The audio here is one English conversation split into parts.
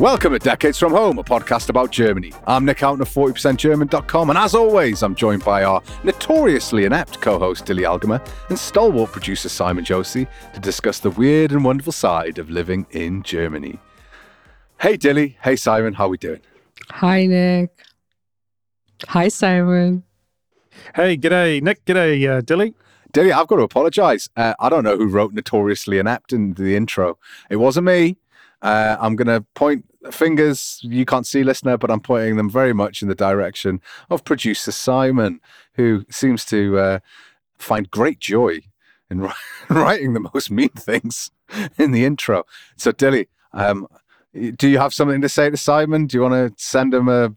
Welcome to Decades From Home, a podcast about Germany. I'm Nick Houghton of 40%German.com, and as always, I'm joined by our notoriously inept co-host Dilly Algema and stalwart producer Simon Josie to discuss the weird and wonderful side of living in Germany. Hey Dilly, hey Simon, how are we doing? Hi Nick. Hi Simon. Hey, g'day Nick, g'day Dilly. Dilly, I've got to apologise. I don't know who wrote notoriously inept in the intro. It wasn't me. I'm going to point fingers, you can't see listener, but I'm pointing them very much in the direction of producer Simon, who seems to find great joy in writing the most mean things in the intro. So Dilly, do you have something to say to Simon? Do you want to send him a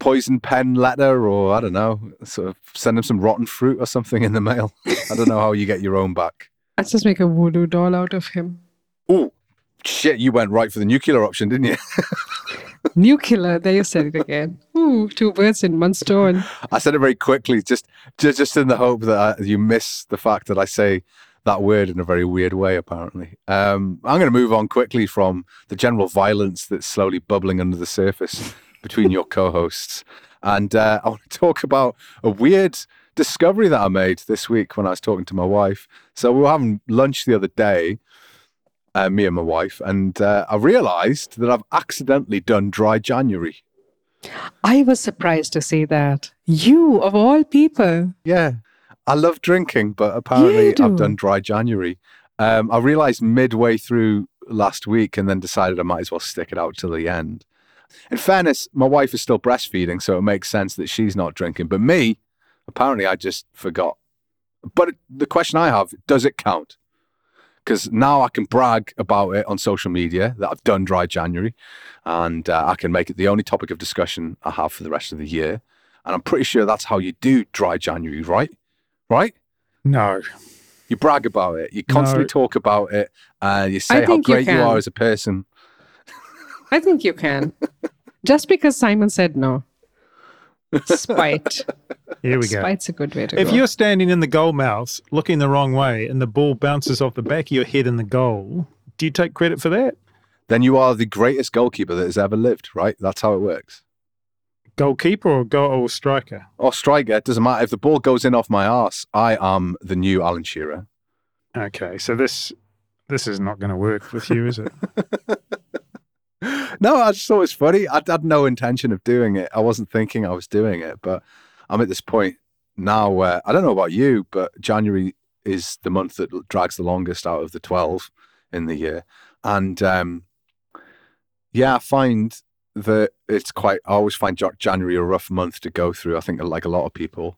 poison pen letter or, I don't know, sort of send him some rotten fruit or something in the mail? I don't know how you get your own back. Let's just make a voodoo doll out of him. Ooh. Shit, you went right for the nuclear option, didn't you? Nuclear, there you said it again. Ooh, two birds in one stone. I said it very quickly, just in the hope that you miss the fact that I say that word in a very weird way, apparently. I'm going to move on quickly from the general violence that's slowly bubbling under the surface between your co-hosts. And I want to talk about a weird discovery that I made this week when I was talking to my wife. So we were having lunch the other day, me and my wife, and I realised that I've accidentally done dry January. I was surprised to see that. You, of all people. Yeah. I love drinking, but apparently I've done dry January. I realised midway through last week and then decided I might as well stick it out till the end. In fairness, my wife is still breastfeeding, so it makes sense that she's not drinking. But me, apparently I just forgot. But the question I have, does it count? Because now I can brag about it on social media that I've done dry January, and I can make it the only topic of discussion I have for the rest of the year. And I'm pretty sure that's how you do dry January, right? Right? No. You brag about it. You constantly talk about it. And you say how great you are as a person. I think you can. Just because Simon said no. Spite. Here we go. Spite's a good way to go. If you're standing in the goal mouth, looking the wrong way, and the ball bounces off the back of your head in the goal, do you take credit for that? Then you are the greatest goalkeeper that has ever lived, right? That's how it works. Goalkeeper or goal or striker? Or striker. It doesn't matter. If the ball goes in off my arse, I am the new Alan Shearer. Okay, so this is not going to work with you, is it? No, I just thought it's funny. I had no intention of doing it. I wasn't thinking I was doing it, but I'm at this point now where, I don't know about you, but January is the month that drags the longest out of the 12 in the year. And I find that I always find January a rough month to go through, I think, like a lot of people.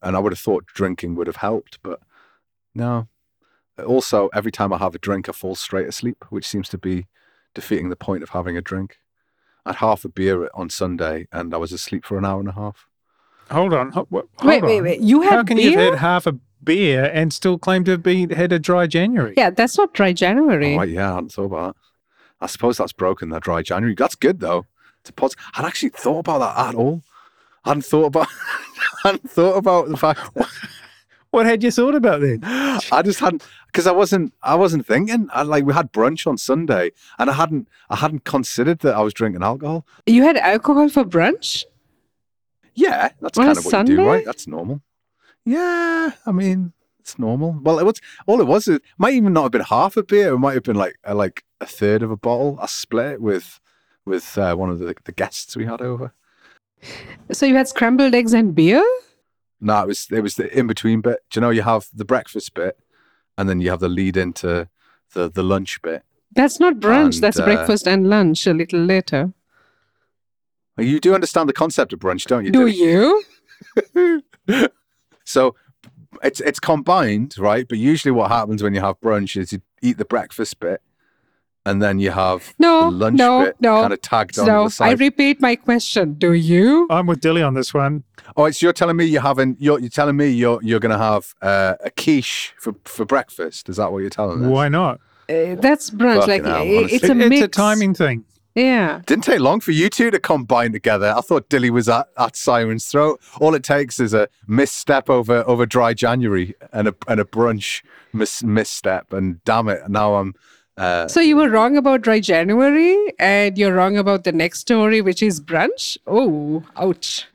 And I would have thought drinking would have helped, but no. Also, every time I have a drink, I fall straight asleep, which seems to be defeating the point of having a drink. I had half a beer on Sunday and I was asleep for an hour and a half. Hold on. Wait. You had beer? How can you have had half a beer and still claim to have had a dry January? Yeah, that's not dry January. Oh, yeah, I hadn't thought about that. I suppose that's broken, that dry January. That's good, though. I'd actually thought about that at all. I hadn't thought about the fact that... What had you thought about then? I just hadn't, because I wasn't thinking. We had brunch on Sunday, and I hadn't considered that I was drinking alcohol. You had alcohol for brunch? Yeah, that's kind of what you do, right? That's normal. Yeah, I mean, it's normal. Well, it might even not have been half a beer. It might have been like a third of a bottle. I split it with one of the guests we had over. So you had scrambled eggs and beer? No, it was the in-between bit. Do you know, you have the breakfast bit and then you have the lead into the lunch bit. That's not brunch, that's breakfast and lunch a little later. You do understand the concept of brunch, don't you? Do you? So it's combined, right? But usually what happens when you have brunch is you eat the breakfast bit and then you have the lunch bit kind of tagged on the side. I repeat my question. Do you? I'm with Dilly on this one. Oh, so you're telling me you're going to have a quiche for breakfast. Is that what you're telling us? Why not? That's brunch. Fucking hell, it's a mix. It's a timing thing. Yeah. Didn't take long for you two to combine together. I thought Dilly was at Simon's throat. All it takes is a misstep over dry January and a brunch misstep. And damn it, now I'm So you were wrong about dry January and you're wrong about the next story, which is brunch. Oh, ouch.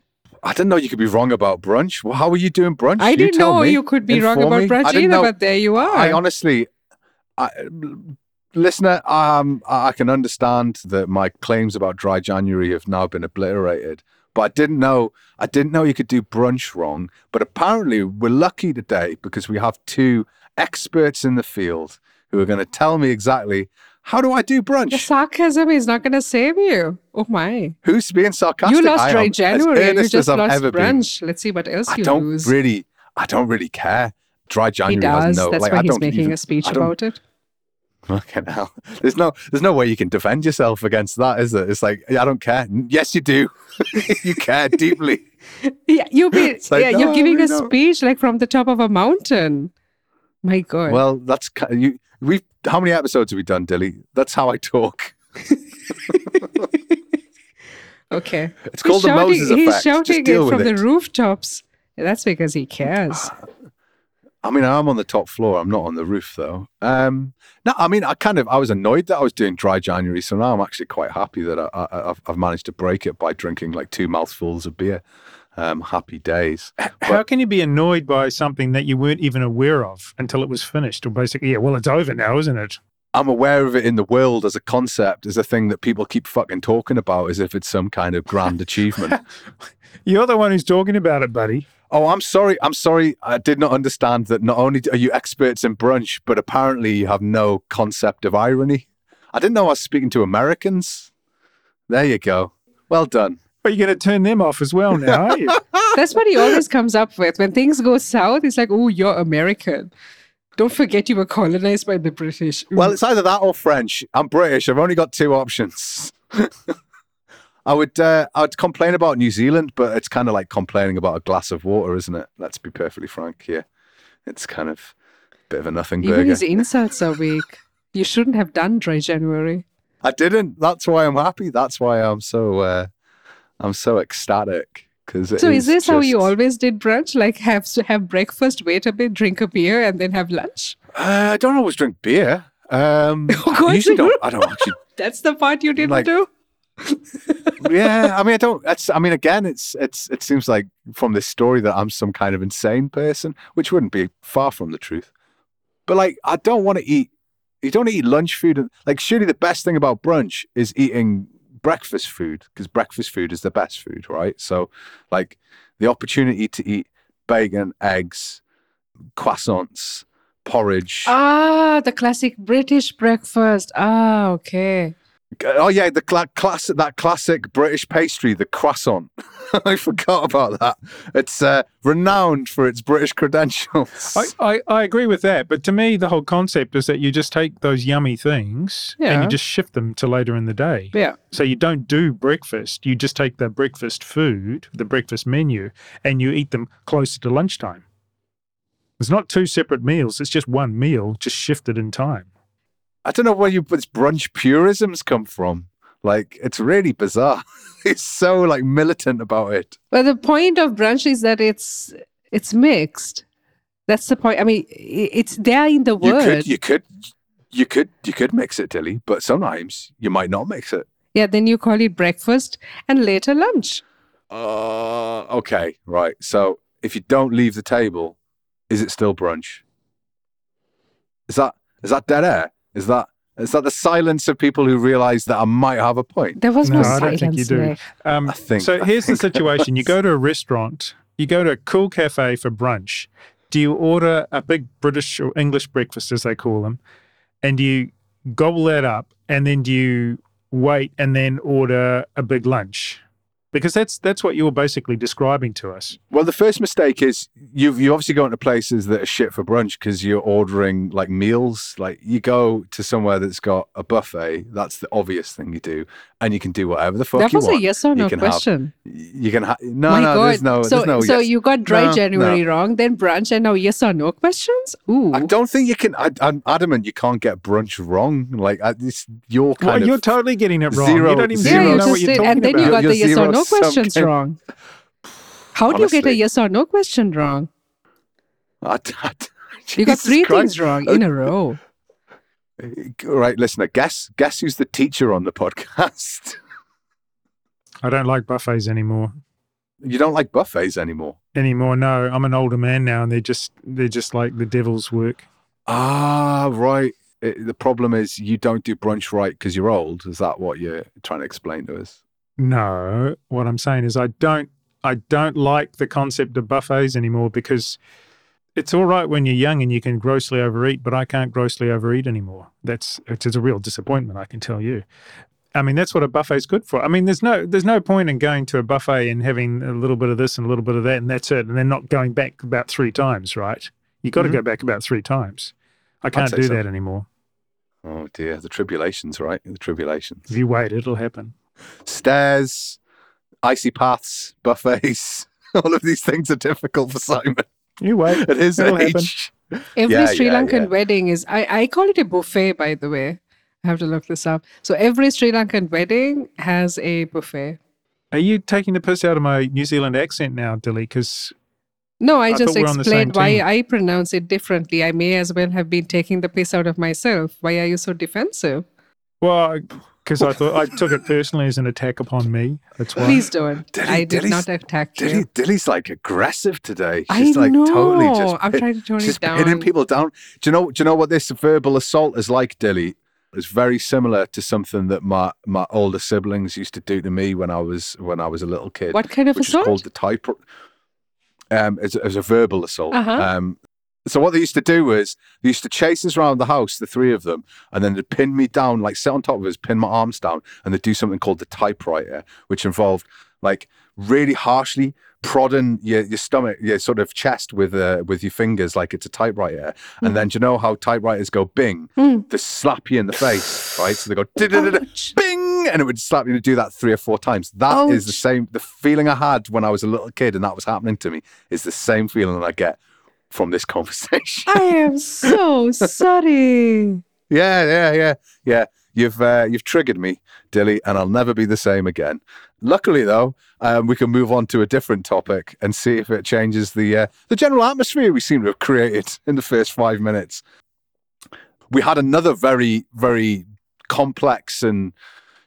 I didn't know you could be wrong about brunch. Well, how are you doing brunch? I didn't know you could be wrong about brunch either, but there you are. I honestly, listener, I can understand that my claims about dry January have now been obliterated. But I didn't know you could do brunch wrong. But apparently we're lucky today because we have two experts in the field who are going to tell me exactly how do I do brunch. The sarcasm is not going to save you. Oh my! Who's being sarcastic? You lost dry January. As earnest as I've ever been. Let's see what else you lose. I don't really care. Dry January has no. That's why he's making a speech about it. Fucking hell. There's no way you can defend yourself against that, is there? It's like, I don't care. Yes, you do. You care deeply. Yeah, you're giving a speech like from the top of a mountain. My God. Well, that's you. We how many episodes have we done, Dilly? That's how I talk. Okay. It's called the Moses effect. He's shouting it from the rooftops. That's because he cares. I mean, I'm on the top floor. I'm not on the roof, though. No, I mean, I was annoyed that I was doing dry January, so now I'm actually quite happy that I've managed to break it by drinking like two mouthfuls of beer. Happy days. How can you be annoyed by something that you weren't even aware of until it was finished? Or basically, yeah, well, it's over now, isn't it? I'm aware of it in the world as a concept, as a thing that people keep fucking talking about as if it's some kind of grand achievement. You're the one who's talking about it, buddy. Oh, I'm sorry. I did not understand that not only are you experts in brunch, but apparently you have no concept of irony. I didn't know I was speaking to Americans. There you go. Well done. But you're going to turn them off as well now, aren't you? That's what he always comes up with. When things go south, he's like, oh, you're American. Don't forget you were colonized by the British. Ooh. Well, it's either that or French. I'm British. I've only got two options. I'd complain about New Zealand, but it's kind of like complaining about a glass of water, isn't it? Let's be perfectly frank here. It's kind of a bit of a nothing burger. Even his insults are weak. You shouldn't have done dry January. I didn't. That's why I'm happy. That's why I'm so ecstatic. So is this how you always did brunch? Like have breakfast, wait a bit, drink a beer, and then have lunch? I don't always drink beer. I don't actually. That's the part you didn't do? Yeah, I mean, again, it seems like from this story that I'm some kind of insane person, which wouldn't be far from the truth. But like, I don't want to eat. You don't eat lunch food. Like, surely the best thing about brunch is eating breakfast food because breakfast food is the best food, right? So, like, the opportunity to eat bacon, eggs, croissants, porridge. Ah, the classic British breakfast. Ah, okay. Oh yeah, the classic British pastry, the croissant. I forgot about that. It's renowned for its British credentials. I agree with that, but to me, the whole concept is that you just take those yummy things and you just shift them to later in the day. Yeah. So you don't do breakfast. You just take the breakfast food, the breakfast menu, and you eat them closer to lunchtime. It's not two separate meals. It's just one meal, just shifted in time. I don't know where this brunch purisms come from. Like, it's really bizarre. It's so, like, militant about it. Well, the point of brunch is that it's mixed. That's the point. I mean, it's there in the word. You could mix it, Dilly, but sometimes you might not mix it. Yeah, then you call it breakfast and later lunch. Okay, right. So if you don't leave the table, is it still brunch? Is that dead air? Is that the silence of people who realise that I might have a point? There was no silence. I don't think you do. Here's the situation. You go to a restaurant, you go to a cool cafe for brunch. Do you order a big British or English breakfast, as they call them, and do you gobble that up, and then do you wait and then order a big lunch? Because that's what you're basically describing to us. Well, the first mistake is you obviously go into places that are shit for brunch because you're ordering like meals. Like you go to somewhere that's got a buffet. That's the obvious thing you do, and you can do whatever the fuck you want. That was a yes or no question. So you got dry January wrong, then brunch, and now yes or no questions. Ooh, I don't think you can. I'm adamant you can't get brunch wrong. Like you're totally getting it wrong. Zero, you don't even know what you're talking about. And then you got the yes or no questions wrong. How do you get a yes or no question wrong? You got three things wrong in a row. Right, listener, guess who's the teacher on the podcast? I don't like buffets anymore. You don't like buffets anymore? Anymore, no. I'm an older man now, and they're just like the devil's work. Ah, right. The problem is you don't do brunch right because you're old. Is that what you're trying to explain to us? No, what I'm saying is I don't like the concept of buffets anymore, because it's all right when you're young and you can grossly overeat, but I can't grossly overeat anymore. It's a real disappointment, I can tell you. I mean, that's what a buffet's good for. I mean, there's no point in going to a buffet and having a little bit of this and a little bit of that, and that's it, and then not going back about three times, right? You got to go back about three times. I can't do that anymore. Oh, dear. The tribulations, right? The tribulations. If you wait, it'll happen. Stairs, icy paths, buffets, all of these things are difficult for Simon. You wait. It is. It'll happen. Every Sri Lankan wedding is, I call it a buffet, by the way. I have to look this up. So every Sri Lankan wedding has a buffet. Are you taking the piss out of my New Zealand accent now, Dilly? Because... No, I just explained why I pronounce it differently. I may as well have been taking the piss out of myself. Why are you so defensive? Well, because I thought I took it personally as an attack upon me. That's why. Please don't. I did not attack you. Dilly's like aggressive today. She's I like know. Totally just. I'm trying to tone it down. Hitting people down. Do you know what this verbal assault is like, Dilly? It's very similar to something that my older siblings used to do to me when I was a little kid. What kind of assault? It's called the typewriter. As a verbal assault. Uh-huh. So what they used to do was they used to chase us around the house, the three of them, and then they'd pin me down, like sit on top of us, pin my arms down, and they'd do something called the typewriter, which involved like really harshly prodding your stomach, your sort of chest with your fingers like it's a typewriter. And then do you know how typewriters go bing? They slap you in the face, right? So they go bing! And it would slap me to do that three or four times. That is the same. The feeling I had when I was a little kid and that was happening to me is the same feeling that I get from this conversation. I am so sorry. Yeah. You've triggered me, Dilly, and I'll never be the same again. Luckily, though, we can move on to a different topic and see if it changes the general atmosphere we seem to have created in the first 5 minutes. We had another very, very complex and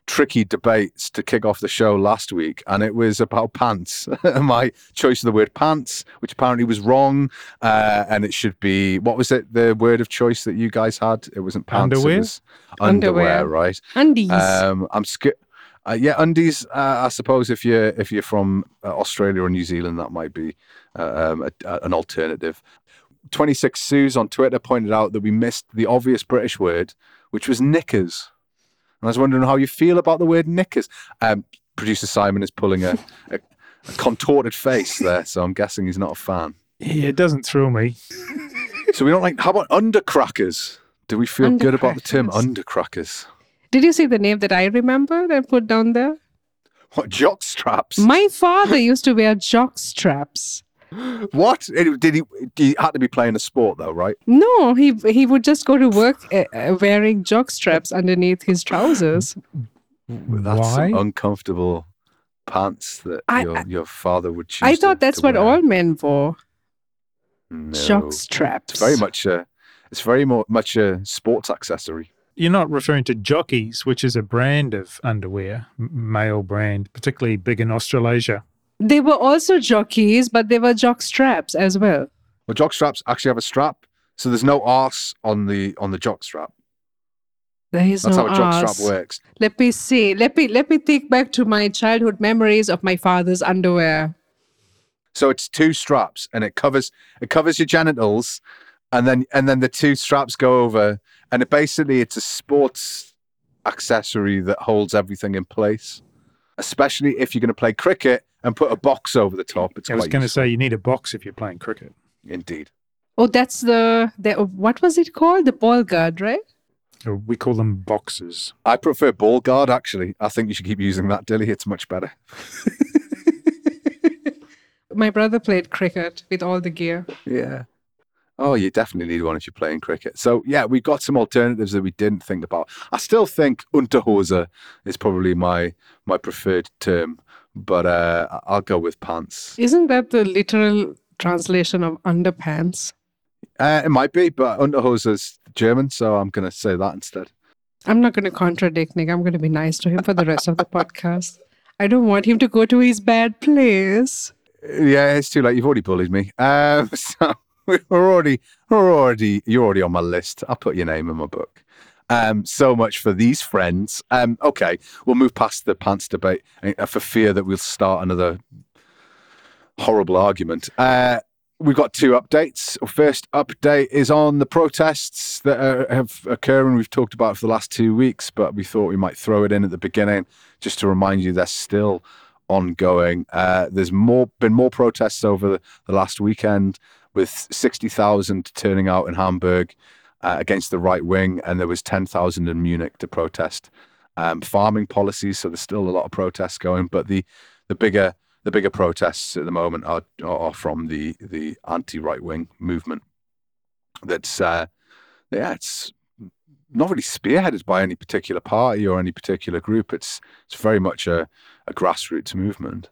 tricky debates to kick off the show last week, and it was about pants. My choice of the word pants, which apparently was wrong, and it should be, what was it, the word of choice that you guys had? It wasn't pants. Underwear? It was underwear, right? Undies. Undies. I suppose if you're from Australia or New Zealand, that might be an alternative. 26 Sues on Twitter pointed out that we missed the obvious British word, which was knickers. And I was wondering how you feel about the word knickers. Producer Simon is pulling a contorted face there, so I'm guessing he's not a fan. Yeah, it doesn't thrill me. So we don't like, how about undercrackers? Do we feel good about the term undercrackers? Did you see the name that I remember that I put down there? What, jockstraps? My father used to wear jockstraps. What? Did he had to be playing a sport though, right? No, he would just go to work wearing jockstraps underneath his trousers. That's Why? Some uncomfortable pants that your father would choose. I thought that's what all men wore. No, jockstraps. It's very much a sports accessory. You're not referring to Jockeys, which is a brand of underwear, male brand, particularly big in Australasia. They were also jockeys, but they were jock straps as well. Well, jock straps actually have a strap, so there's no arse on the jock strap. There is That's no how a jock strap works. Let me see. Let me think back to my childhood memories of my father's underwear. So it's two straps, and it covers your genitals, and then the two straps go over, and it's a sports accessory that holds everything in place, especially if you're going to play cricket. And put a box over the top. I was going to say you need a box if you're playing cricket. Indeed. Oh, that's the what was it called? The ball guard, right? Oh, we call them boxes. I prefer ball guard, actually. I think you should keep using that, Dilly. It's much better. My brother played cricket with all the gear. Yeah. Oh, you definitely need one if you're playing cricket. So, yeah, we've got some alternatives that we didn't think about. I still think Unterhose is probably my preferred term. But I'll go with pants. Isn't that the literal translation of underpants? It might be, but Unterhose is German, so I'm going to say that instead. I'm not going to contradict Nick. I'm going to be nice to him for the rest of the podcast. I don't want him to go to his bad place. Yeah, it's too late. You've already bullied me. So you're already on my list. I'll put your name in my book. So much for these friends. Okay, we'll move past the pants debate for fear that we'll start another horrible argument. We've got two updates. First update is on the protests that have occurred. We've talked about it for the last 2 weeks, but we thought we might throw it in at the beginning just to remind you they're still ongoing. There's been more protests over the last weekend, with 60,000 turning out in Hamburg against the right wing, and there was 10,000 in Munich to protest farming policies. So there's still a lot of protests going, but the bigger protests at the moment are from the anti-right wing movement. That's it's not really spearheaded by any particular party or any particular group. It's very much a grassroots movement.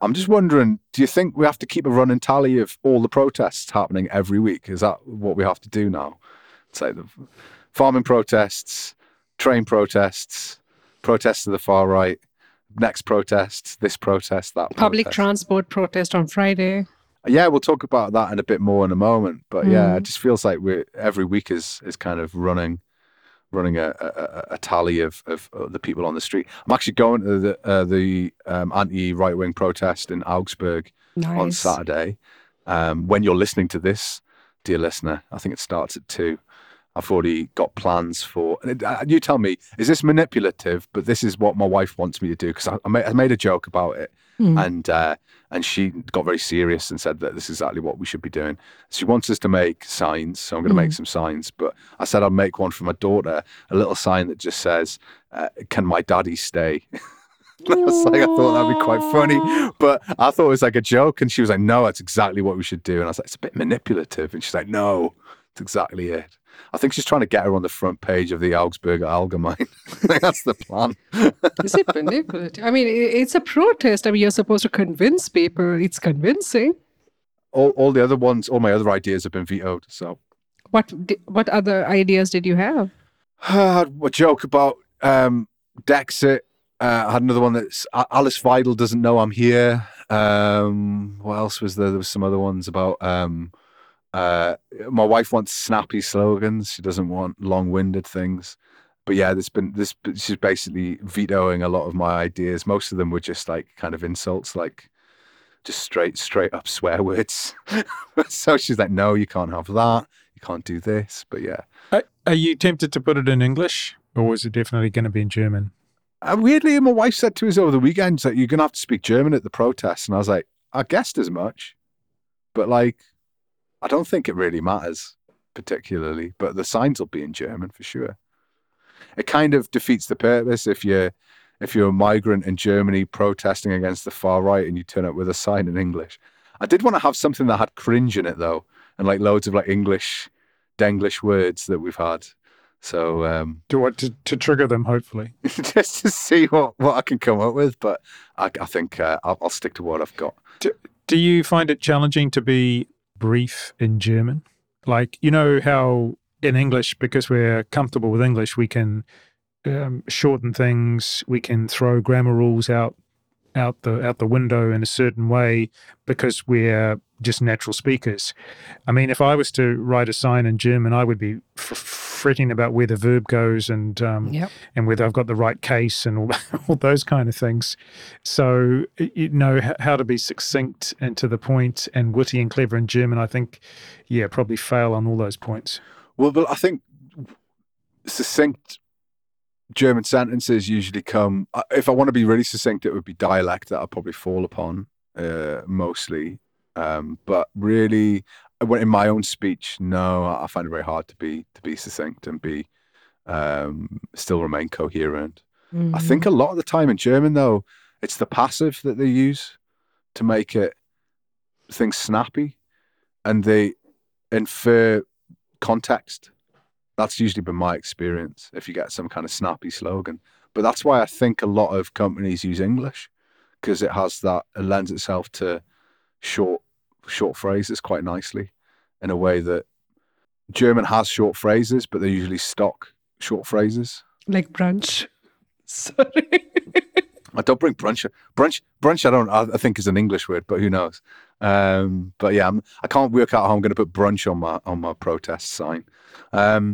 I'm just wondering, do you think we have to keep a running tally of all the protests happening every week? Is that what we have to do now? Say the farming protests, train protests, protests to the far right, next protest, this protest, that protest. Public transport protest on Friday. Yeah, we'll talk about that in a bit more in a moment. But yeah, it just feels like every week is kind of running a tally of the people on the street. I'm actually going to the anti-right-wing protest in Augsburg on Saturday. When you're listening to this, dear listener, I think it starts at 2. I've already got plans for... you tell me, is this manipulative? But this is what my wife wants me to do, because I made a joke about it. And she got very serious and said that this is exactly what we should be doing. She wants us to make signs, so I'm going to make some signs. But I said I'll make one for my daughter, a little sign that just says, can my daddy stay? I thought that'd be quite funny. But I thought it was like a joke. And she was like, no, that's exactly what we should do. And I was like, it's a bit manipulative. And she's like, no, that's exactly it. I think she's trying to get her on the front page of the Augsburger Allgemeine. I think that's the plan. Is it manipulative? I mean, it's a protest. I mean, you're supposed to convince people. It's convincing. All the other ones, all my other ideas have been vetoed. So, what other ideas did you have? I had a joke about Dexit. I had another one that's Alice Weidel doesn't know I'm here. What else was there? There was some other ones about... my wife wants snappy slogans. She doesn't want long-winded things. But yeah, she's basically vetoing a lot of my ideas. Most of them were just like kind of insults, like just straight up swear words. So she's like, no, you can't have that. You can't do this. But yeah. Are you tempted to put it in English, or was it definitely going to be in German? Weirdly, my wife said to us over the weekend that you're going to have to speak German at the protest. And I was like, I guessed as much. But like, I don't think it really matters particularly, but the signs will be in German for sure. It kind of defeats the purpose if you're a migrant in Germany protesting against the far right and you turn up with a sign in English. I did want to have something that had cringe in it though, and like loads of like English, Denglish words that we've had. So to trigger them, hopefully, just to see what I can come up with. But I think I'll stick to what I've got. Do you find it challenging to be brief in German? Like, you know how in English, because we're comfortable with English, we can shorten things, we can throw grammar rules out the window in a certain way because we're just natural speakers. I mean, if I was to write a sign in German, I would be fretting about where the verb goes and whether I've got the right case and all those kind of things. So, you know, how to be succinct and to the point and witty and clever in German, I think, yeah, probably fail on all those points. Well, but I think succinct German sentences usually come, if I want to be really succinct, it would be dialect that I'll probably fall upon mostly. But really, in my own speech, no, I find it very hard to be succinct and be still remain coherent. I think a lot of the time in German, though, it's the passive that they use to make it things snappy, and they infer context. That's usually been my experience if you get some kind of snappy slogan. But that's why I think a lot of companies use English, because it lends itself to short phrases quite nicely in a way that German has short phrases, but they're usually stock short phrases. Like brunch. Sorry. I don't bring brunch. Brunch. I think is an English word, but who knows? But yeah, I can't work out how I'm going to put brunch on my protest sign. The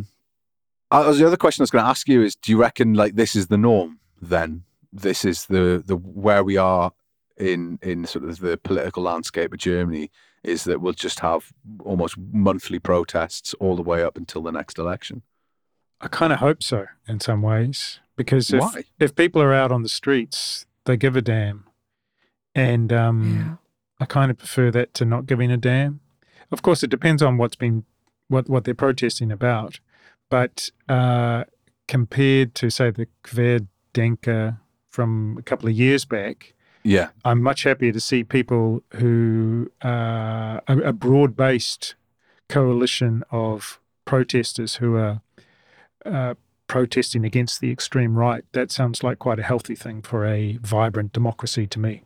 other question I was going to ask you is: do you reckon like this is the norm? Then this is the where we are in sort of the political landscape of Germany, is that we'll just have almost monthly protests all the way up until the next election. I kind of hope so in some ways, because if people are out on the streets, they give a damn. And I kind of prefer that to not giving a damn. Of course, it depends on what they're protesting about. But compared to, say, the Querdenker from a couple of years back, I'm much happier to see people who are a broad-based coalition of protesters who are protesting against the extreme right. That sounds like quite a healthy thing for a vibrant democracy to me.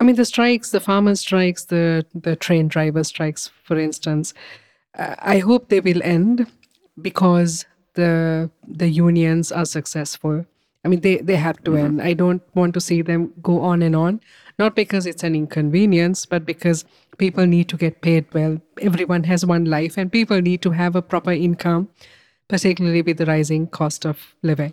I mean, the strikes, the farmers' strikes, the train driver strikes, for instance, I hope they will end because the unions are successful. I mean, they have to end. I don't want to see them go on and on, not because it's an inconvenience, but because people need to get paid well. Everyone has one life and people need to have a proper income, particularly with the rising cost of living.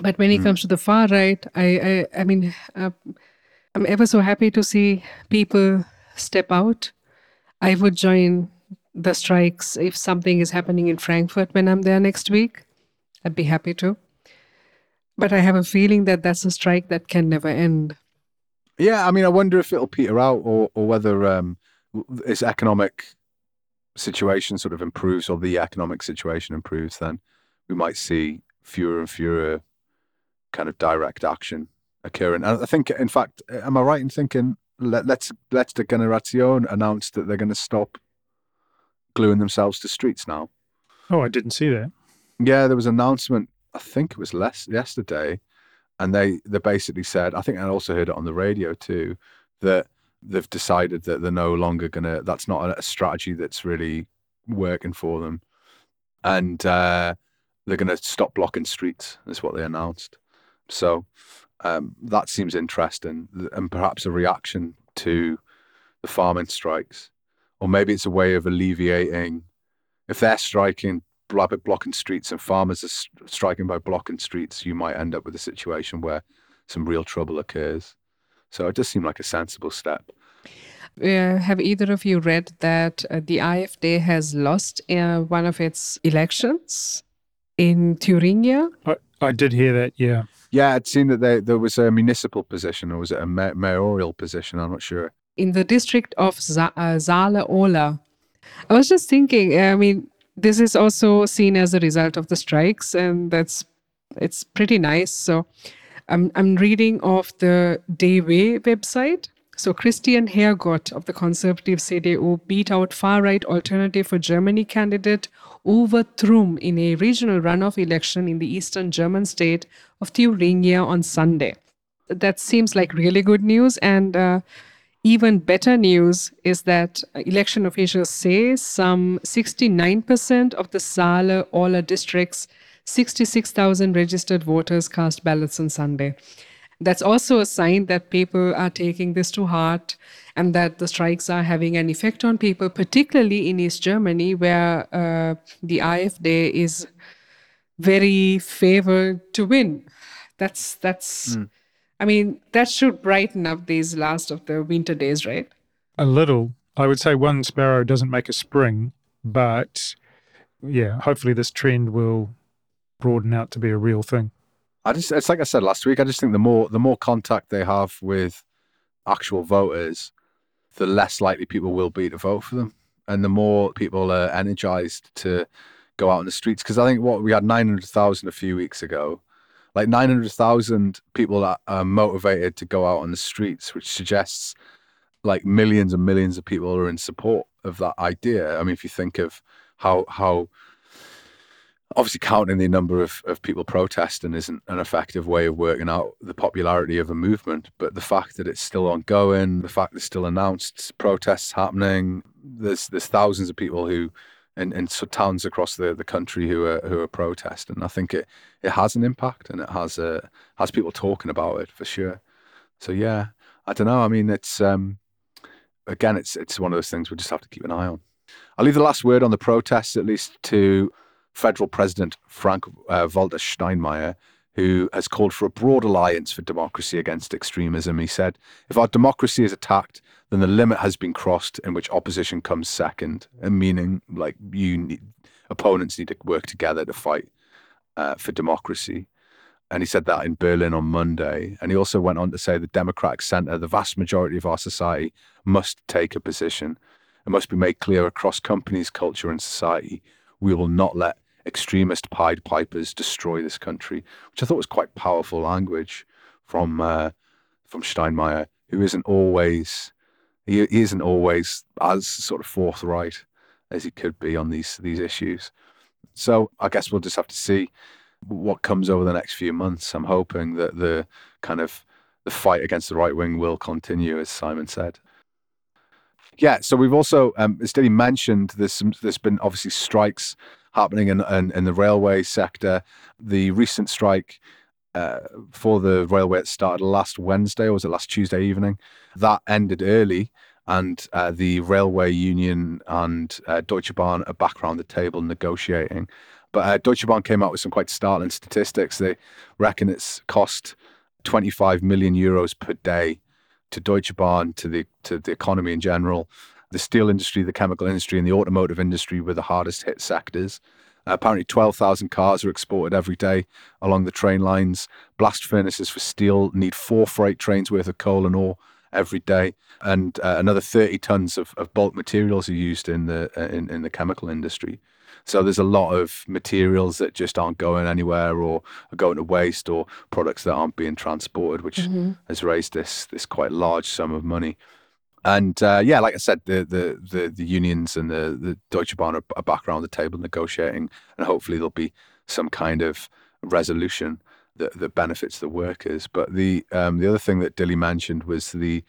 But when it comes to the far right, I mean, I'm ever so happy to see people step out. I would join the strikes if something is happening in Frankfurt when I'm there next week. I'd be happy to. But I have a feeling that that's a strike that can never end. Yeah, I mean, I wonder if it'll peter out or whether its economic situation sort of improves, or the economic situation improves, then we might see fewer and fewer kind of direct action occurring. And I think, in fact, am I right in thinking let's the Generation announced that they're going to stop gluing themselves to streets now? Oh, I didn't see that. Yeah, there was an announcement. I think it was yesterday, and they basically said, I think I also heard it on the radio too, that they've decided that they're no longer going to, that's not a strategy that's really working for them. And they're going to stop blocking streets, is what they announced. So that seems interesting, and perhaps a reaction to the farming strikes. Or maybe it's a way of alleviating, if they're striking by blocking streets and farmers are striking by blocking streets, you might end up with a situation where some real trouble occurs. So it does seem like a sensible step. Have either of you read that the AfD has lost one of its elections in Thuringia? I did hear that, yeah. Yeah, I'd seen that there was a municipal position, or was it a mayoral position? I'm not sure. In the district of Saale-Orla. I was just thinking, I mean, this is also seen as a result of the strikes, and it's pretty nice. So I'm reading off the Die Welt website. So Christian Hergott of the conservative CDU beat out far-right Alternative for Germany candidate Uwe Trum in a regional runoff election in the eastern German state of Thuringia on Sunday. That seems like really good news, and even better news is that election officials say some 69% of the Saale-Orla district's 66,000 registered voters cast ballots on Sunday. That's also a sign that people are taking this to heart and that the strikes are having an effect on people, particularly in East Germany, where the AfD is very favored to win. That's. I mean, that should brighten up these last of the winter days, right? A little. I would say one sparrow doesn't make a spring, but yeah, hopefully this trend will broaden out to be a real thing. It's like I said last week, I just think the more contact they have with actual voters, the less likely people will be to vote for them. And the more people are energized to go out on the streets, because I think we had 900,000 a few weeks ago. Like 900,000 people are motivated to go out on the streets, which suggests like millions and millions of people are in support of that idea. I mean, if you think of how obviously counting the number of people protesting isn't an effective way of working out the popularity of a movement, but the fact that it's still ongoing, the fact there's still announced protests happening, there's thousands of people who and so towns across the country who are protesting. I think it has an impact, and it has people talking about it for sure. So yeah, I don't know. I mean, it's again, it's one of those things we'll just have to keep an eye on. I'll leave the last word on the protests, at least, to Federal President Frank Walter Steinmeier, who has called for a broad alliance for democracy against extremism. He said, "If our democracy is attacked, then the limit has been crossed in which opposition comes second," and meaning like opponents need to work together to fight for democracy. And he said that in Berlin on Monday. And he also went on to say the democratic centre, the vast majority of our society, must take a position. It must be made clear across companies, culture and society. We will not let extremist Pied Pipers destroy this country, which I thought was quite powerful language from Steinmeier, who isn't always as sort of forthright as he could be on these issues. So I guess we'll just have to see what comes over the next few months. I'm hoping that the fight against the right wing will continue, as Simon said. Yeah, so we've also, as Dilly mentioned, there's been obviously strikes happening in the railway sector. The recent strike for the railway that started last Wednesday, or was it last Tuesday evening, that ended early, and the railway union and Deutsche Bahn are back around the table negotiating. But Deutsche Bahn came out with some quite startling statistics. They reckon it's cost 25 million euros per day to Deutsche Bahn, to the economy in general. The steel industry, the chemical industry, and the automotive industry were the hardest hit sectors. Apparently 12,000 cars are exported every day along the train lines. Blast furnaces for steel need 4 freight trains worth of coal and ore every day. And another 30 tons of bulk materials are used in the chemical industry. So there's a lot of materials that just aren't going anywhere, or are going to waste, or products that aren't being transported, which has raised this quite large sum of money. And yeah, like I said, the unions and the Deutsche Bahn are back around the table negotiating, and hopefully there'll be some kind of resolution that benefits the workers. But the other thing that Dilly mentioned was the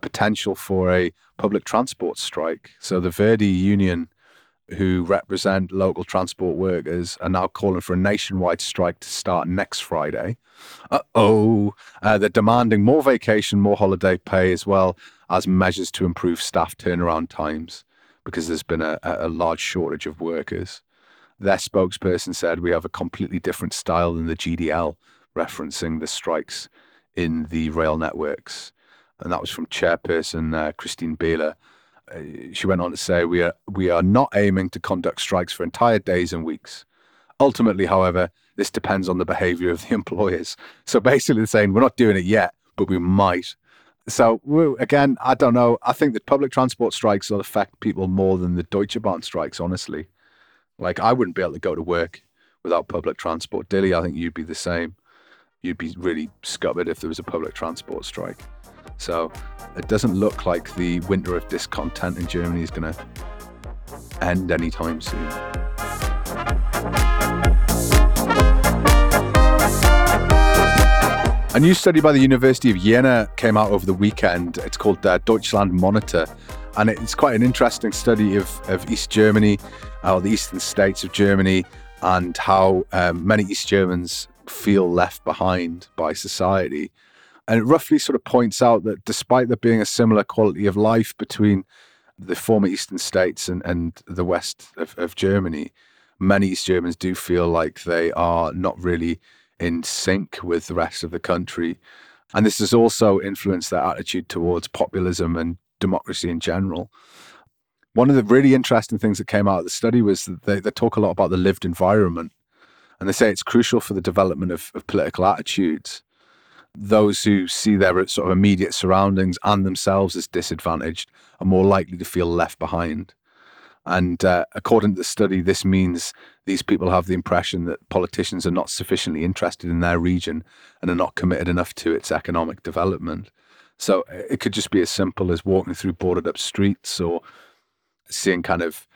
potential for a public transport strike. So the Verdi union, who represent local transport workers, are now calling for a nationwide strike to start next Friday. They're demanding more vacation, more holiday pay, as well as measures to improve staff turnaround times, because there's been a large shortage of workers. Their spokesperson said, "We have a completely different style than the GDL," referencing the strikes in the rail networks. And that was from chairperson Christine Beeler. She went on to say, we are not aiming to conduct strikes for entire days and weeks. Ultimately, however, this depends on the behaviour of the employers." So basically they're saying, we're not doing it yet, but we might. So again, I don't know. I think that public transport strikes will affect people more than the Deutsche Bahn strikes, honestly. Like, I wouldn't be able to go to work without public transport. Dilly, I think you'd be the same. You'd be really scuppered if there was a public transport strike. So it doesn't look like the winter of discontent in Germany is going to end anytime soon. A new study by the University of Jena came out over the weekend. It's called Deutschland Monitor. And it's quite an interesting study of East Germany, or the eastern states of Germany, and how many East Germans feel left behind by society. And it roughly sort of points out that despite there being a similar quality of life between the former eastern states and the west of Germany, many East Germans do feel like they are not really in sync with the rest of the country. And this has also influenced their attitude towards populism and democracy in general. One of the really interesting things that came out of the study was that they talk a lot about the lived environment. And they say it's crucial for the development of political attitudes. Those who see their sort of immediate surroundings and themselves as disadvantaged are more likely to feel left behind. And according to the study, this means these people have the impression that politicians are not sufficiently interested in their region and are not committed enough to its economic development. So it could just be as simple as walking through boarded up streets, or seeing kind of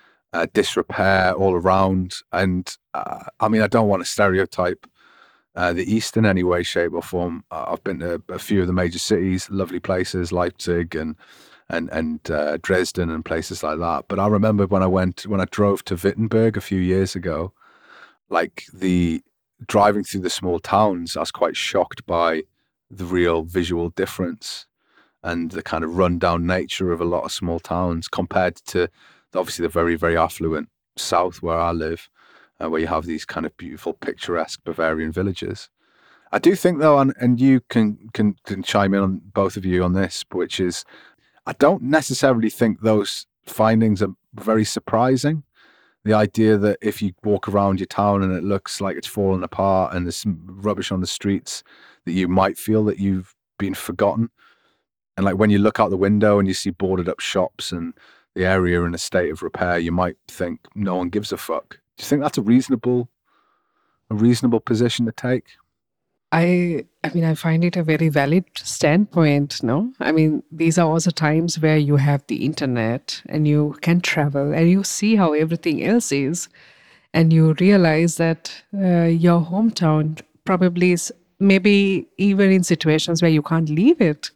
disrepair all around. And I mean, I don't want to stereotype the East in any way, shape or form. I've been to a few of the major cities, lovely places, Leipzig and and Dresden and places like that. But I remember when I drove to Wittenberg a few years ago, like the driving through the small towns, I was quite shocked by the real visual difference and the kind of rundown nature of a lot of small towns compared to obviously the very, very affluent south where I live, where you have these kind of beautiful, picturesque Bavarian villages. I do think though, and you can chime in on both of you on this, which is, I don't necessarily think those findings are very surprising. The idea that if you walk around your town and it looks like it's fallen apart and there's some rubbish on the streets, that you might feel that you've been forgotten. And like when you look out the window and you see boarded up shops and the area in a state of repair, you might think no one gives a fuck. Do you think that's a reasonable position to take? I mean, I find it a very valid standpoint, no? I mean, these are also times where you have the internet and you can travel and you see how everything else is, and you realize that your hometown probably is, maybe even in situations where you can't leave it.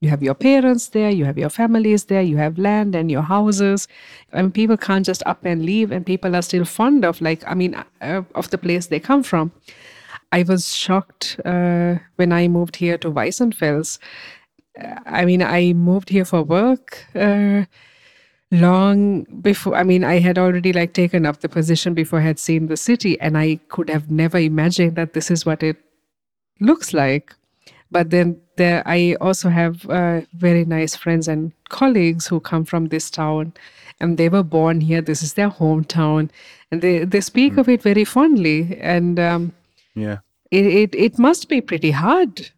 You have your parents there, you have your families there, you have land and your houses. I mean, people can't just up and leave, and people are still fond of, of the place they come from. I was shocked when I moved here to Weissenfels. I mean, I moved here for work long before. I mean, I had already taken up the position before I had seen the city, and I could have never imagined that this is what it looks like. But then I also have very nice friends and colleagues who come from this town, and they were born here. This is their hometown, and they speak of it very fondly. And it must be pretty hard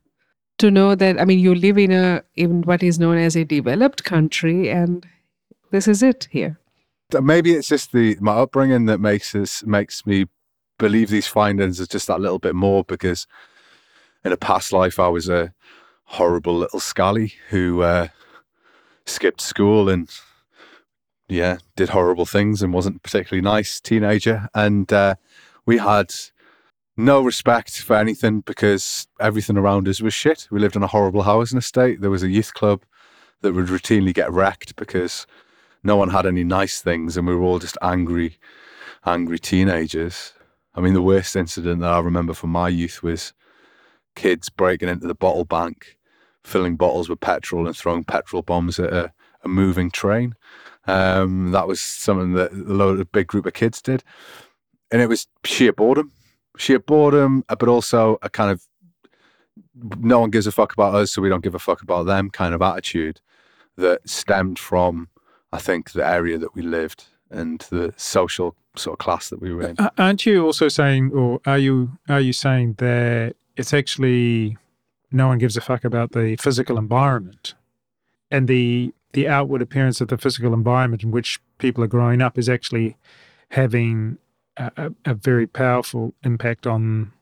to know that. I mean, you live in what is known as a developed country, and this is it here. Maybe it's just my upbringing that makes me believe these findings is just that little bit more, because in a past life, I was a horrible little scally who skipped school and, did horrible things and wasn't a particularly nice teenager. And we had no respect for anything because everything around us was shit. We lived in a horrible housing estate. There was a youth club that would routinely get wrecked because no one had any nice things, and we were all just angry teenagers. I mean, the worst incident that I remember from my youth was kids breaking into the bottle bank, filling bottles with petrol and throwing petrol bombs at a moving train. That was something that a big group of kids did. And it was sheer boredom, but also a kind of no one gives a fuck about us, so we don't give a fuck about them kind of attitude that stemmed from, I think, the area that we lived and the social sort of class that we were in. Aren't you also saying, or are you saying that it's actually no one gives a fuck about the physical environment, and the outward appearance of the physical environment in which people are growing up is actually having a very powerful impact on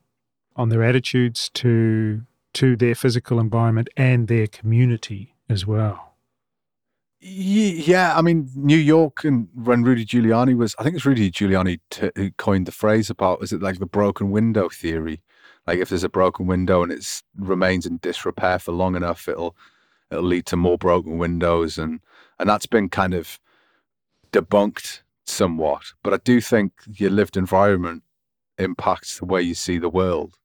their attitudes to their physical environment and their community as well? Yeah, I mean, New York, and when Rudy Giuliani was, I think it's Rudy Giuliani who coined the phrase about, is it like the broken window theory? Like if there's a broken window and it remains in disrepair for long enough, it'll lead to more broken windows, and that's been kind of debunked somewhat. But I do think your lived environment impacts the way you see the world,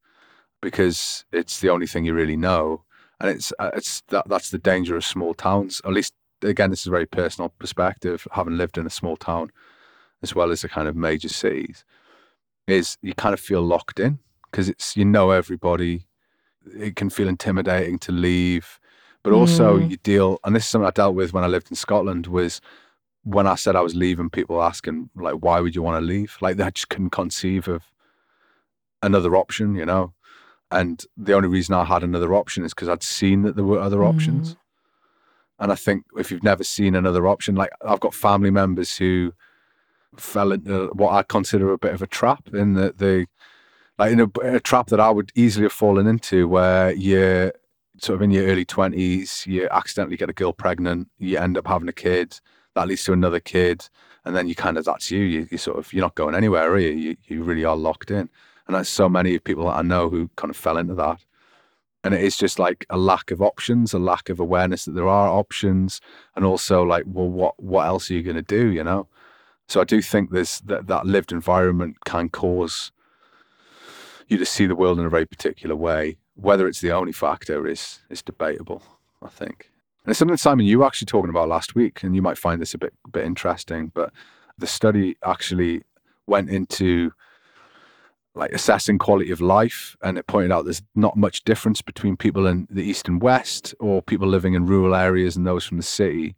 because it's the only thing you really know, and that's the danger of small towns. At least, again, this is a very personal perspective, having lived in a small town as well as the kind of major cities, is you kind of feel locked in. Because it's, everybody, it can feel intimidating to leave. But also you deal, and this is something I dealt with when I lived in Scotland, was when I said I was leaving, people asking, why would you want to leave? They just couldn't conceive of another option, And the only reason I had another option is because I'd seen that there were other options. And I think if you've never seen another option, I've got family members who fell into what I consider a bit of a trap in that they... in a trap that I would easily have fallen into, where you're sort of in your early 20s, you accidentally get a girl pregnant, you end up having a kid, that leads to another kid, and then you kind of, that's you you're not going anywhere, are you? You really are locked in. And there's so many people that I know who kind of fell into that. And it is just like a lack of options, a lack of awareness that there are options, and also like, well, what else are you going to do, you know? So I do think there's that lived environment can cause you to see the world in a very particular way. Whether it's the only factor is debatable, I think. And it's something, Simon, you were actually talking about last week, and you might find this a bit interesting, but the study actually went into like assessing quality of life, and it pointed out there's not much difference between people in the East and West, or people living in rural areas and those from the city.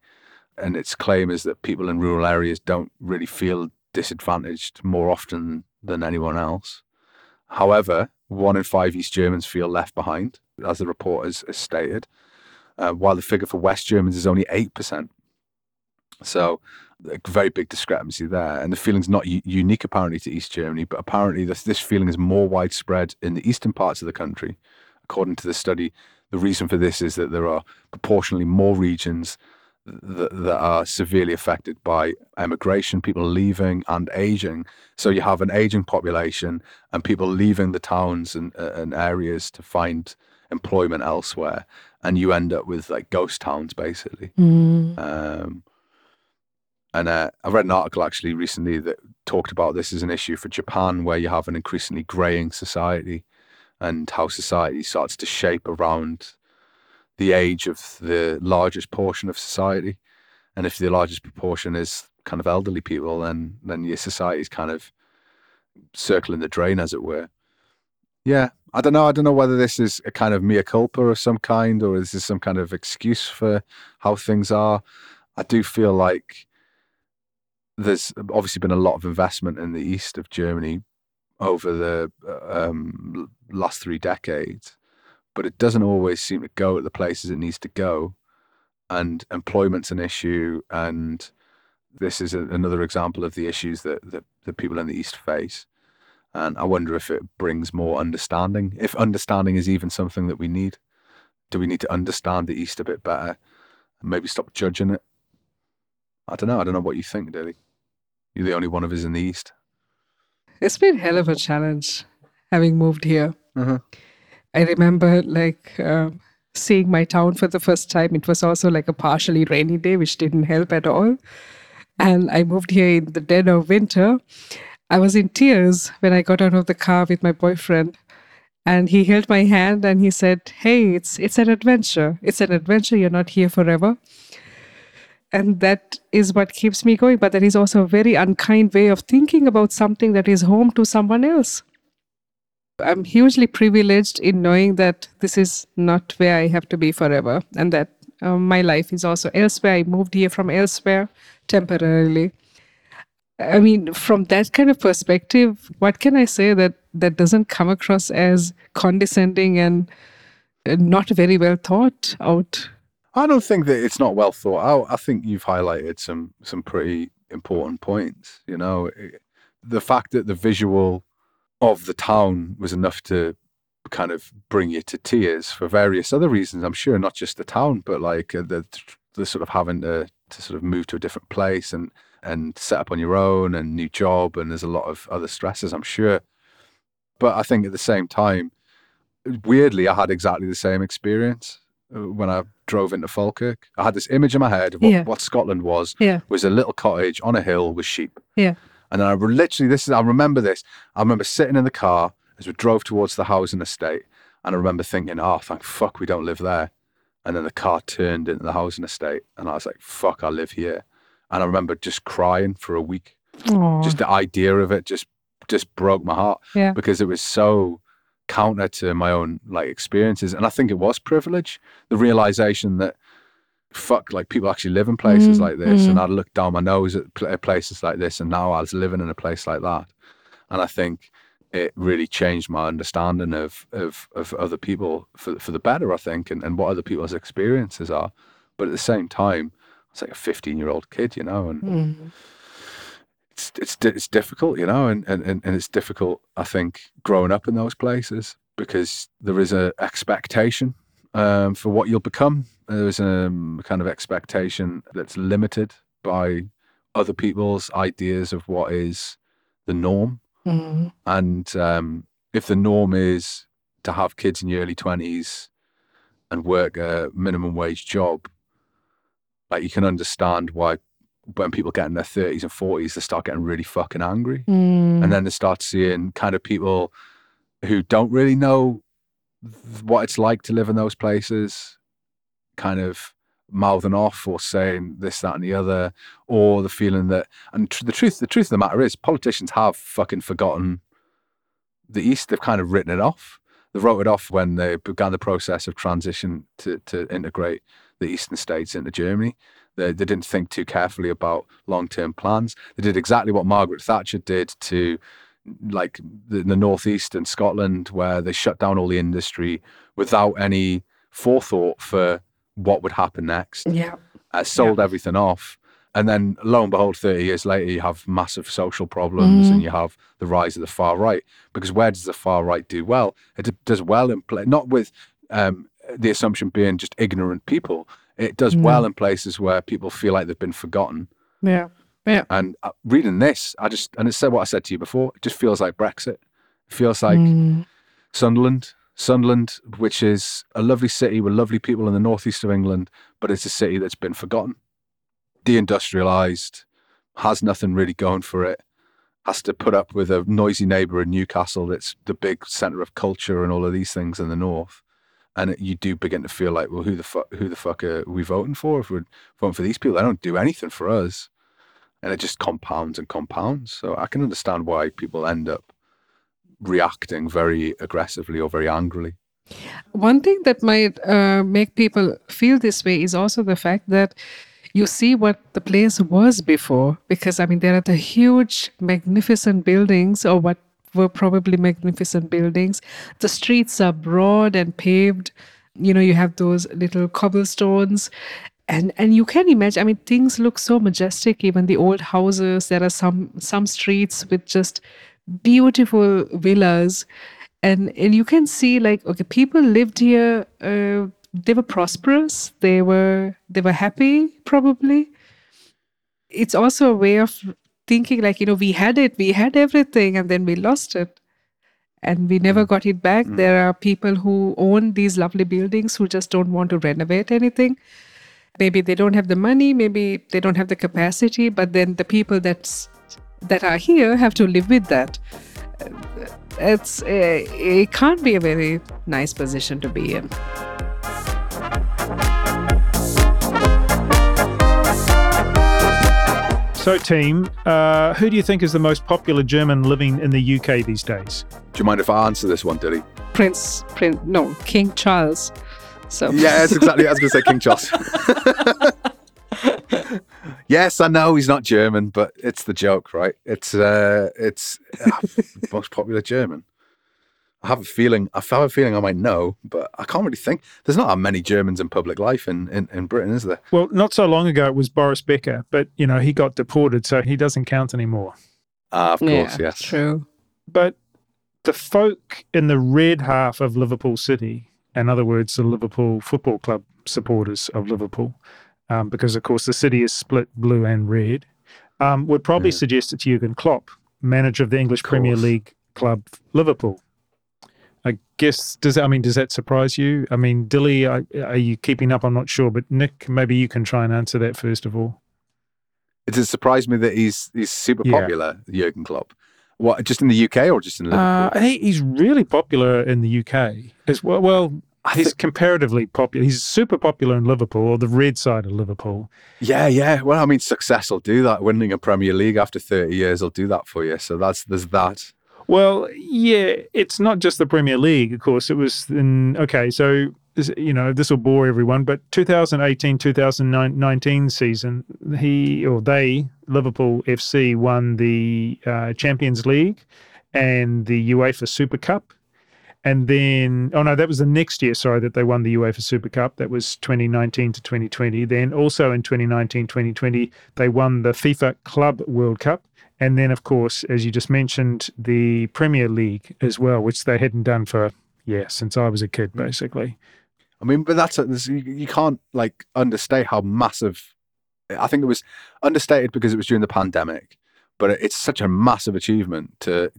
And its claim is that people in rural areas don't really feel disadvantaged more often than anyone else. However, 1 in 5 East Germans feel left behind, as the report has stated, while the figure for West Germans is only 8%. So a very big discrepancy there. And the feeling's not unique, apparently, to East Germany, but apparently this feeling is more widespread in the eastern parts of the country. According to the study, the reason for this is that there are proportionally more regions that are severely affected by emigration, people leaving and aging. So you have an aging population and people leaving the towns and areas to find employment elsewhere. And you end up with like ghost towns, basically. Mm. And I read an article actually recently that talked about this as an issue for Japan, where you have an increasingly greying society and how society starts to shape around the age of the largest portion of society. And if the largest proportion is kind of elderly people, then your society's kind of circling the drain, as it were. Yeah, I don't know whether this is a kind of mea culpa of some kind, or this is some kind of excuse for how things are. I do feel like there's obviously been a lot of investment in the east of Germany over the last 3 decades, but it doesn't always seem to go at the places it needs to go. And employment's an issue, and this is another example of the issues that people in the east face. And I wonder if it brings more understanding, if understanding is even something that we need. Do we need to understand the east a bit better and maybe stop judging it? I don't know what you think, Dilly. You're the only one of us in the East. It's been a hell of a challenge having moved here. Uh-huh. I remember seeing my town for the first time. It was also like a partially rainy day, which didn't help at all. And I moved here in the dead of winter. I was in tears when I got out of the car with my boyfriend. And he held my hand and he said, hey, it's an adventure. It's an adventure. You're not here forever. And that is what keeps me going. But that is also a very unkind way of thinking about something that is home to someone else. I'm hugely privileged in knowing that this is not where I have to be forever, and that my life is also elsewhere. I moved here from elsewhere temporarily. I mean, from that kind of perspective, what can I say that doesn't come across as condescending and not very well thought out? I don't think that it's not well thought out. I think you've highlighted some pretty important points. You know, the fact that the visual of the town was enough to kind of bring you to tears for various other reasons, I'm sure, not just the town, but like the sort of having to sort of move to a different place and set up on your own and new job. And there's a lot of other stresses, I'm sure. But I think at the same time, weirdly, I had exactly the same experience. When I drove into Falkirk, I had this image in my head of what Scotland was a little cottage on a hill with sheep. Yeah. And then I remember sitting in the car as we drove towards the housing estate, and I remember thinking, oh, thank fuck we don't live there. And then the car turned into the housing estate, and I was like, fuck, I live here. And I remember just crying for a week. Aww. Just the idea of it just broke my heart, because it was so counter to my own like experiences. And I think it was privilege, the realization that fuck, like people actually live in places like this, and I'd look down my nose at places like this, and now I was living in a place like that. And I think it really changed my understanding of other people for the better, I think, and what other people's experiences are. But at the same time, it's like a 15-year-old kid, you know, and It's difficult, you know, and it's difficult, I think, growing up in those places, because there is an expectation for what you'll become. There is a kind of expectation that's limited by other people's ideas of what is the norm. And if the norm is to have kids in your early 20s and work a minimum wage job, like you can understand why when people get in their 30s and 40s, they start getting really fucking angry. Mm. And then they start seeing kind of people who don't really know what it's like to live in those places, kind of mouthing off or saying this, that, and the other, or the feeling that, and the truth of the matter is politicians have fucking forgotten the East. They've kind of written it off. They wrote it off when they began the process of transition to integrate the Eastern states into Germany. They didn't think too carefully about long-term plans. They did exactly what Margaret Thatcher did to like the Northeast and Scotland, where they shut down all the industry without any forethought for what would happen next. Yeah. Sold everything off. And then lo and behold, 30 years later, you have massive social problems and you have the rise of the far right. Because where does the far right do well? It does well in place, not with the assumption being just ignorant people. It does well in places where people feel like they've been forgotten. Yeah. Yeah. And reading this, and it said what I said to you before, it just feels like Brexit. It feels like Sunderland. Sunderland, which is a lovely city with lovely people in the northeast of England, but it's a city that's been forgotten, deindustrialized, has nothing really going for it, has to put up with a noisy neighbor in Newcastle that's the big center of culture and all of these things in the north. And you do begin to feel like, well, who the fuck are we voting for? If we're voting for these people, they don't do anything for us. And it just compounds and compounds. So I can understand why people end up reacting very aggressively or very angrily. One thing that might make people feel this way is also the fact that you see what the place was before, because I mean there are the huge magnificent buildings, or what were probably magnificent buildings. The streets are broad and paved, you know, you have those little cobblestones. And you can imagine, I mean, things look so majestic, even the old houses. There are some streets with just beautiful villas, and you can see like, okay, people lived here, they were prosperous, they were happy probably. It's also a way of thinking like, you know, we had everything and then we lost it and we never got it back. There are people who own these lovely buildings who just don't want to renovate anything. Maybe they don't have the money, maybe they don't have the capacity, but then the people that are here have to live with that. It can't be a very nice position to be in. So team, who do you think is the most popular German living in the UK these days? Do you mind if I answer this one, Dilly? King Charles. So. Yeah, that's exactly, I was going to say King Charles. Yes, I know he's not German, but it's the joke, right? It's most popular German. I have a feeling I might know, but I can't really think. There's not that many Germans in public life in Britain, is there? Well, not so long ago it was Boris Becker, but you know, he got deported, so he doesn't count anymore. Of course, yes. True. But the folk in the red half of Liverpool City, in other words, the Liverpool Football Club supporters of Liverpool, because, of course, the city is split blue and red, would probably suggest it's Jürgen Klopp, manager of the English Premier League club Liverpool. I guess, does that surprise you? I mean, Dilly, are you keeping up? I'm not sure, but Nick, maybe you can try and answer that first of all. It does surprise me that he's super popular, Jürgen Klopp. What, just in the UK or just in Liverpool? He's really popular in the UK as well. Well, he's comparatively popular. He's super popular in Liverpool, or the red side of Liverpool. Yeah. Well, I mean, success will do that. Winning a Premier League after 30 years will do that for you. So there's that. Well, yeah, it's not just the Premier League, of course. It was you know, this will bore everyone, but 2018-2019 season, Liverpool FC, won the Champions League and the UEFA Super Cup. And then, that was the next year, that they won the UEFA Super Cup. That was 2019-2020. Then also in 2019-2020, they won the FIFA Club World Cup. And then, of course, as you just mentioned, the Premier League as well, which they hadn't done since I was a kid, basically. I mean, but you can't like understate how massive. I think it was understated because it was during the pandemic, but it's such a massive achievement to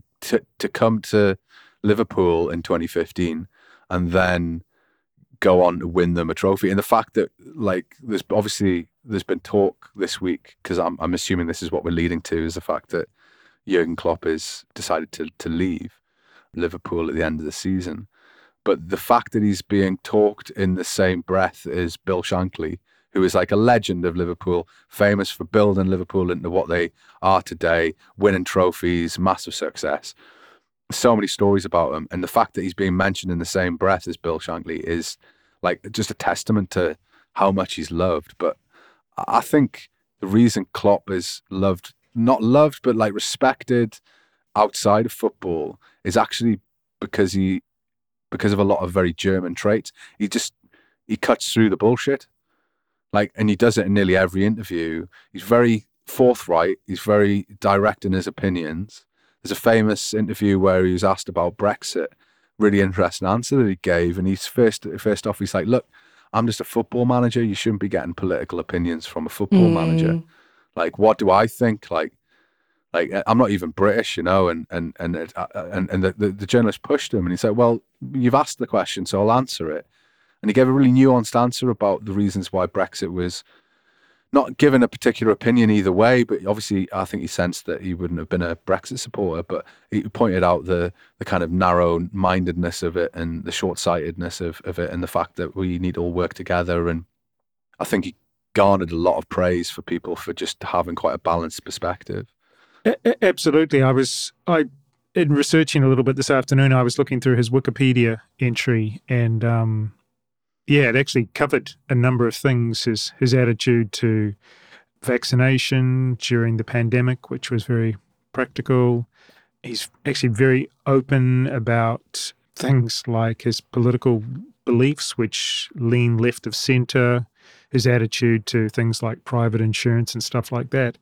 come to Liverpool in 2015 and then go on to win them a trophy. And the fact that, like, there's been talk this week, because I'm assuming this is what we're leading to, is the fact that Jürgen Klopp has decided to leave Liverpool at the end of the season. But the fact that he's being talked in the same breath as Bill Shankly, who is like a legend of Liverpool, famous for building Liverpool into what they are today, winning trophies, massive success. So many stories about him. And the fact that he's being mentioned in the same breath as Bill Shankly is like just a testament to how much he's loved. But I think the reason Klopp is loved, not loved, but like respected outside of football is actually because of a lot of very German traits. He cuts through the bullshit. Like, and he does it in nearly every interview. He's very forthright. He's very direct in his opinions. There's a famous interview where he was asked about Brexit. Really interesting answer that he gave. And he's first off, he's like, look, I'm just a football manager. You shouldn't be getting political opinions from a football manager. Like, what do I think? Like I'm not even British, you know. And the journalist pushed him, and he said, well, you've asked the question, so I'll answer it. And he gave a really nuanced answer about the reasons why Brexit was not given a particular opinion either way, but obviously I think he sensed that he wouldn't have been a Brexit supporter, but he pointed out the kind of narrow-mindedness of it and the short-sightedness of it and the fact that we need to all work together. And I think he garnered a lot of praise for people for just having quite a balanced perspective. Absolutely. In researching a little bit this afternoon, I was looking through his Wikipedia entry, and it actually covered a number of things. His attitude to vaccination during the pandemic, which was very practical. He's actually very open about things like his political beliefs, which lean left of centre, his attitude to things like private insurance and stuff like that.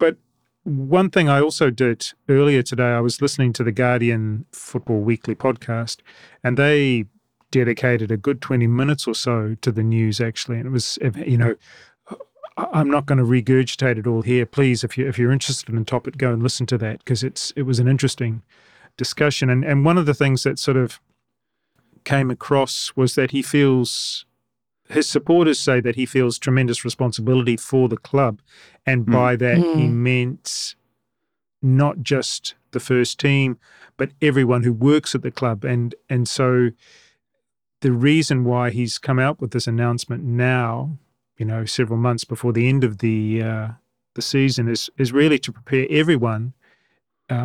But one thing I also did earlier today, I was listening to the Guardian Football Weekly podcast, and they dedicated a good 20 minutes or so to the news, actually. And it was, you know, I'm not going to regurgitate it all here. Please, if you're interested in the topic, go and listen to that, because it was an interesting discussion. And one of the things that sort of came across was that he feels... his supporters say that he feels tremendous responsibility for the club. And by that, he meant not just the first team, but everyone who works at the club. And so the reason why he's come out with this announcement now, you know, several months before the end of the season is really to prepare everyone.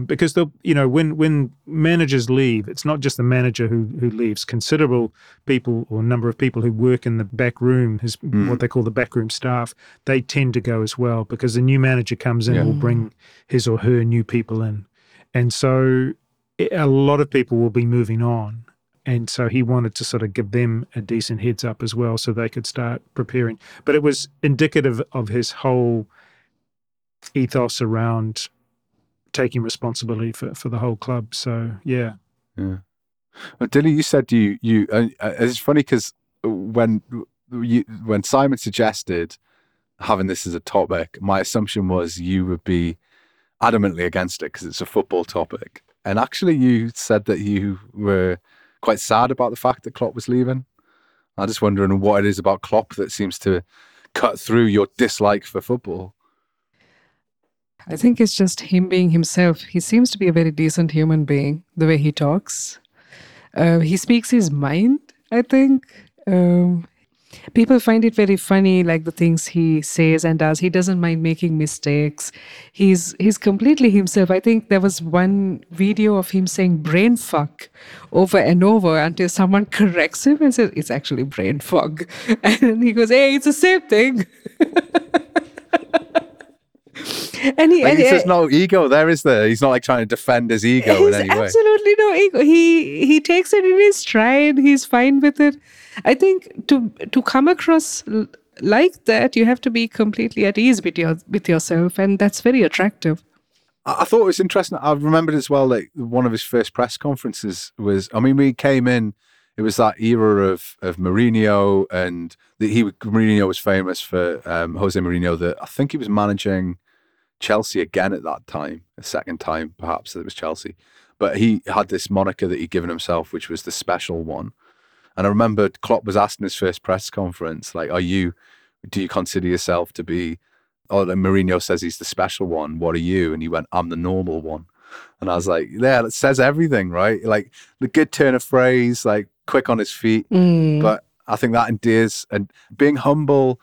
Because they'll, you know, when managers leave, it's not just the manager who leaves. Considerable people or number of people who work in the back room, what they call the backroom staff, they tend to go as well, because the new manager comes in, will bring his or her new people in. And so a lot of people will be moving on. And so he wanted to sort of give them a decent heads up as well, so they could start preparing. But it was indicative of his whole ethos around taking responsibility for the whole club. So, yeah. Well, Dilly, you said you it's funny, because when Simon suggested having this as a topic, my assumption was you would be adamantly against it because it's a football topic. And actually you said that you were quite sad about the fact that Klopp was leaving. I'm just wondering what it is about Klopp that seems to cut through your dislike for football. I think it's just him being himself. He seems to be a very decent human being, the way he talks. He speaks his mind, I think. People find it very funny, like the things he says and does. He doesn't mind making mistakes. He's completely himself. I think there was one video of him saying brain fuck over and over until someone corrects him and says, it's actually brain fog. And he goes, hey, it's the same thing. And he says no ego there, is there? He's not like trying to defend his ego in any way. Absolutely no ego. He takes it in his stride. He's fine with it. I think to come across like that, you have to be completely at ease with yourself, and that's very attractive. I thought it was interesting. I remembered as well, like, one of his first press conferences was, I mean, we came in, it was that era of Mourinho, and Mourinho was famous for Jose Mourinho. That I think he was managing Chelsea again at that time, a second time perhaps that it was Chelsea, but he had this moniker that he'd given himself, which was the special one, And I remember Klopp was asked in his first press conference, like, do you consider yourself to be, oh, Mourinho says he's the special one, what are you? And he went, I'm the normal one. And I was like, yeah, that says everything, right? Like, the good turn of phrase, like, quick on his feet. Mm. But I think that endears, and being humble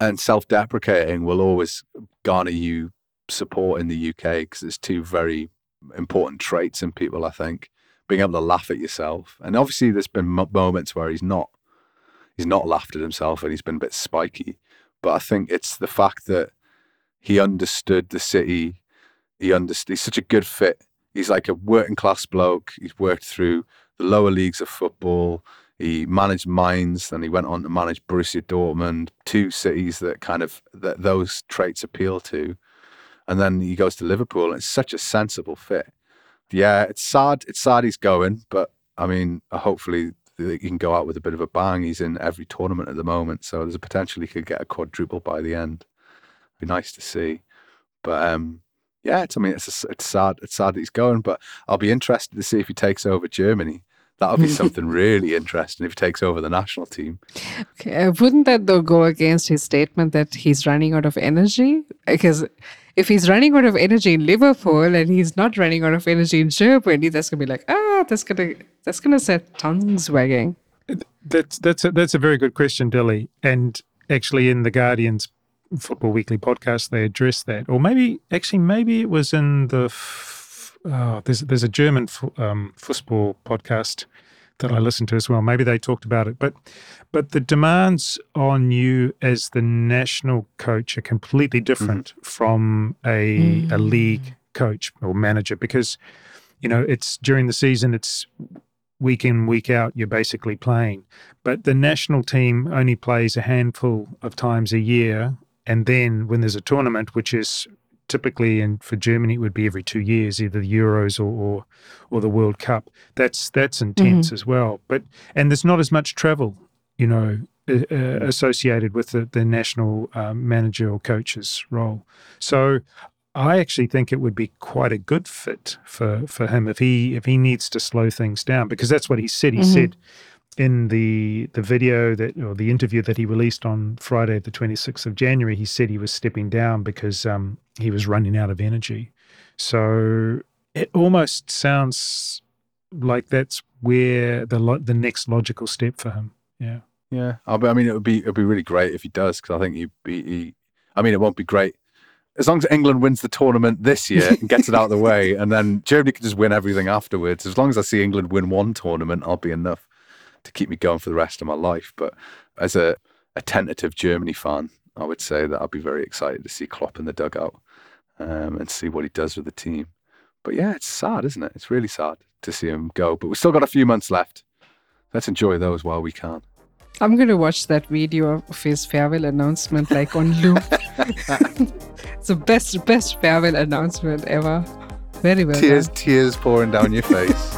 and self-deprecating will always garner you support in the UK, because it's two very important traits in people, I think. Being able to laugh at yourself. And obviously there's been moments where he's not laughed at himself and he's been a bit spiky. But I think it's the fact that he understood the city. He's such a good fit. He's like a working class bloke. He's worked through the lower leagues of football. He managed Mainz, then he went on to manage Borussia Dortmund, two cities that those traits appeal to. And then he goes to Liverpool, and it's such a sensible fit. Yeah, it's sad. It's sad he's going, but I mean, hopefully he can go out with a bit of a bang. He's in every tournament at the moment, so there's a potential he could get a quadruple by the end. It'd be nice to see, but yeah, it's sad. It's sad that he's going, but I'll be interested to see if he takes over Germany. That would be something really interesting if he takes over the national team. Okay. Wouldn't that, though, go against his statement that he's running out of energy? Because if he's running out of energy in Liverpool and he's not running out of energy in Germany, that's going to be like, that's going to set tongues wagging. That's a very good question, Dilly. And actually in the Guardian's Football Weekly podcast, they addressed that. Or maybe it was in the... there's a German football podcast that I listen to as well. Maybe they talked about it, but the demands on you as the national coach are completely different from a league coach or manager, because it's during the season, it's week in, week out, you're basically playing. But the national team only plays a handful of times a year, and then when there's a tournament, which is typically, and for Germany, it would be every 2 years, either the Euros or the World Cup. That's intense as well. And there's not as much travel, associated with the national manager or coach's role. So I actually think it would be quite a good fit for him if he needs to slow things down, because that's what he said. He said in the video the interview that he released on Friday, the 26th of January, he said he was stepping down because he was running out of energy. So it almost sounds like that's where the next logical step for him. Yeah. Yeah. I mean, it'd be really great if he does, because I think it won't be great. As long as England wins the tournament this year and gets it out of the way, and then Germany can just win everything afterwards. As long as I see England win one tournament, I'll be enough to keep me going for the rest of my life. But as a tentative Germany fan, I would say that I'd be very excited to see Klopp in the dugout and see what he does with the team. But yeah, it's sad, isn't it? It's really sad to see him go, but we've still got a few months left. Let's enjoy those while we can. I'm going to watch that video of his farewell announcement like on loop. It's the best farewell announcement ever. Very well. Tears pouring down your face.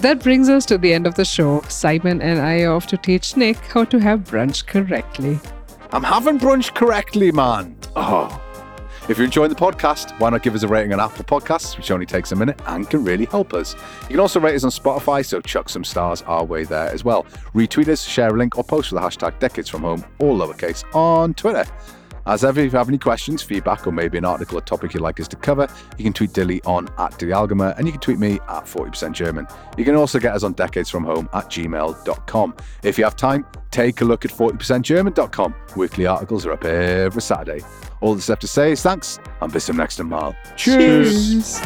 That brings us to the end of the show. Simon and I are off to teach Nick how to have brunch correctly. I'm having brunch correctly, man. Oh. If you're enjoying the podcast, why not give us a rating on Apple Podcasts, which only takes a minute and can really help us. You can also rate us on Spotify, so chuck some stars our way there as well. Retweet us, share a link, or post with the hashtag #DecadesFromHome, all lowercase, on Twitter. As ever, if you have any questions, feedback, or maybe an article or topic you'd like us to cover, you can tweet Dilly on @DillyAlgema, and you can tweet me @40%German. You can also get us on decadesfromhome @gmail.com. If you have time, take a look at 40%German.com. Weekly articles are up every Saturday. All that's left to say is thanks, and bis zum nächsten Mal. Cheers!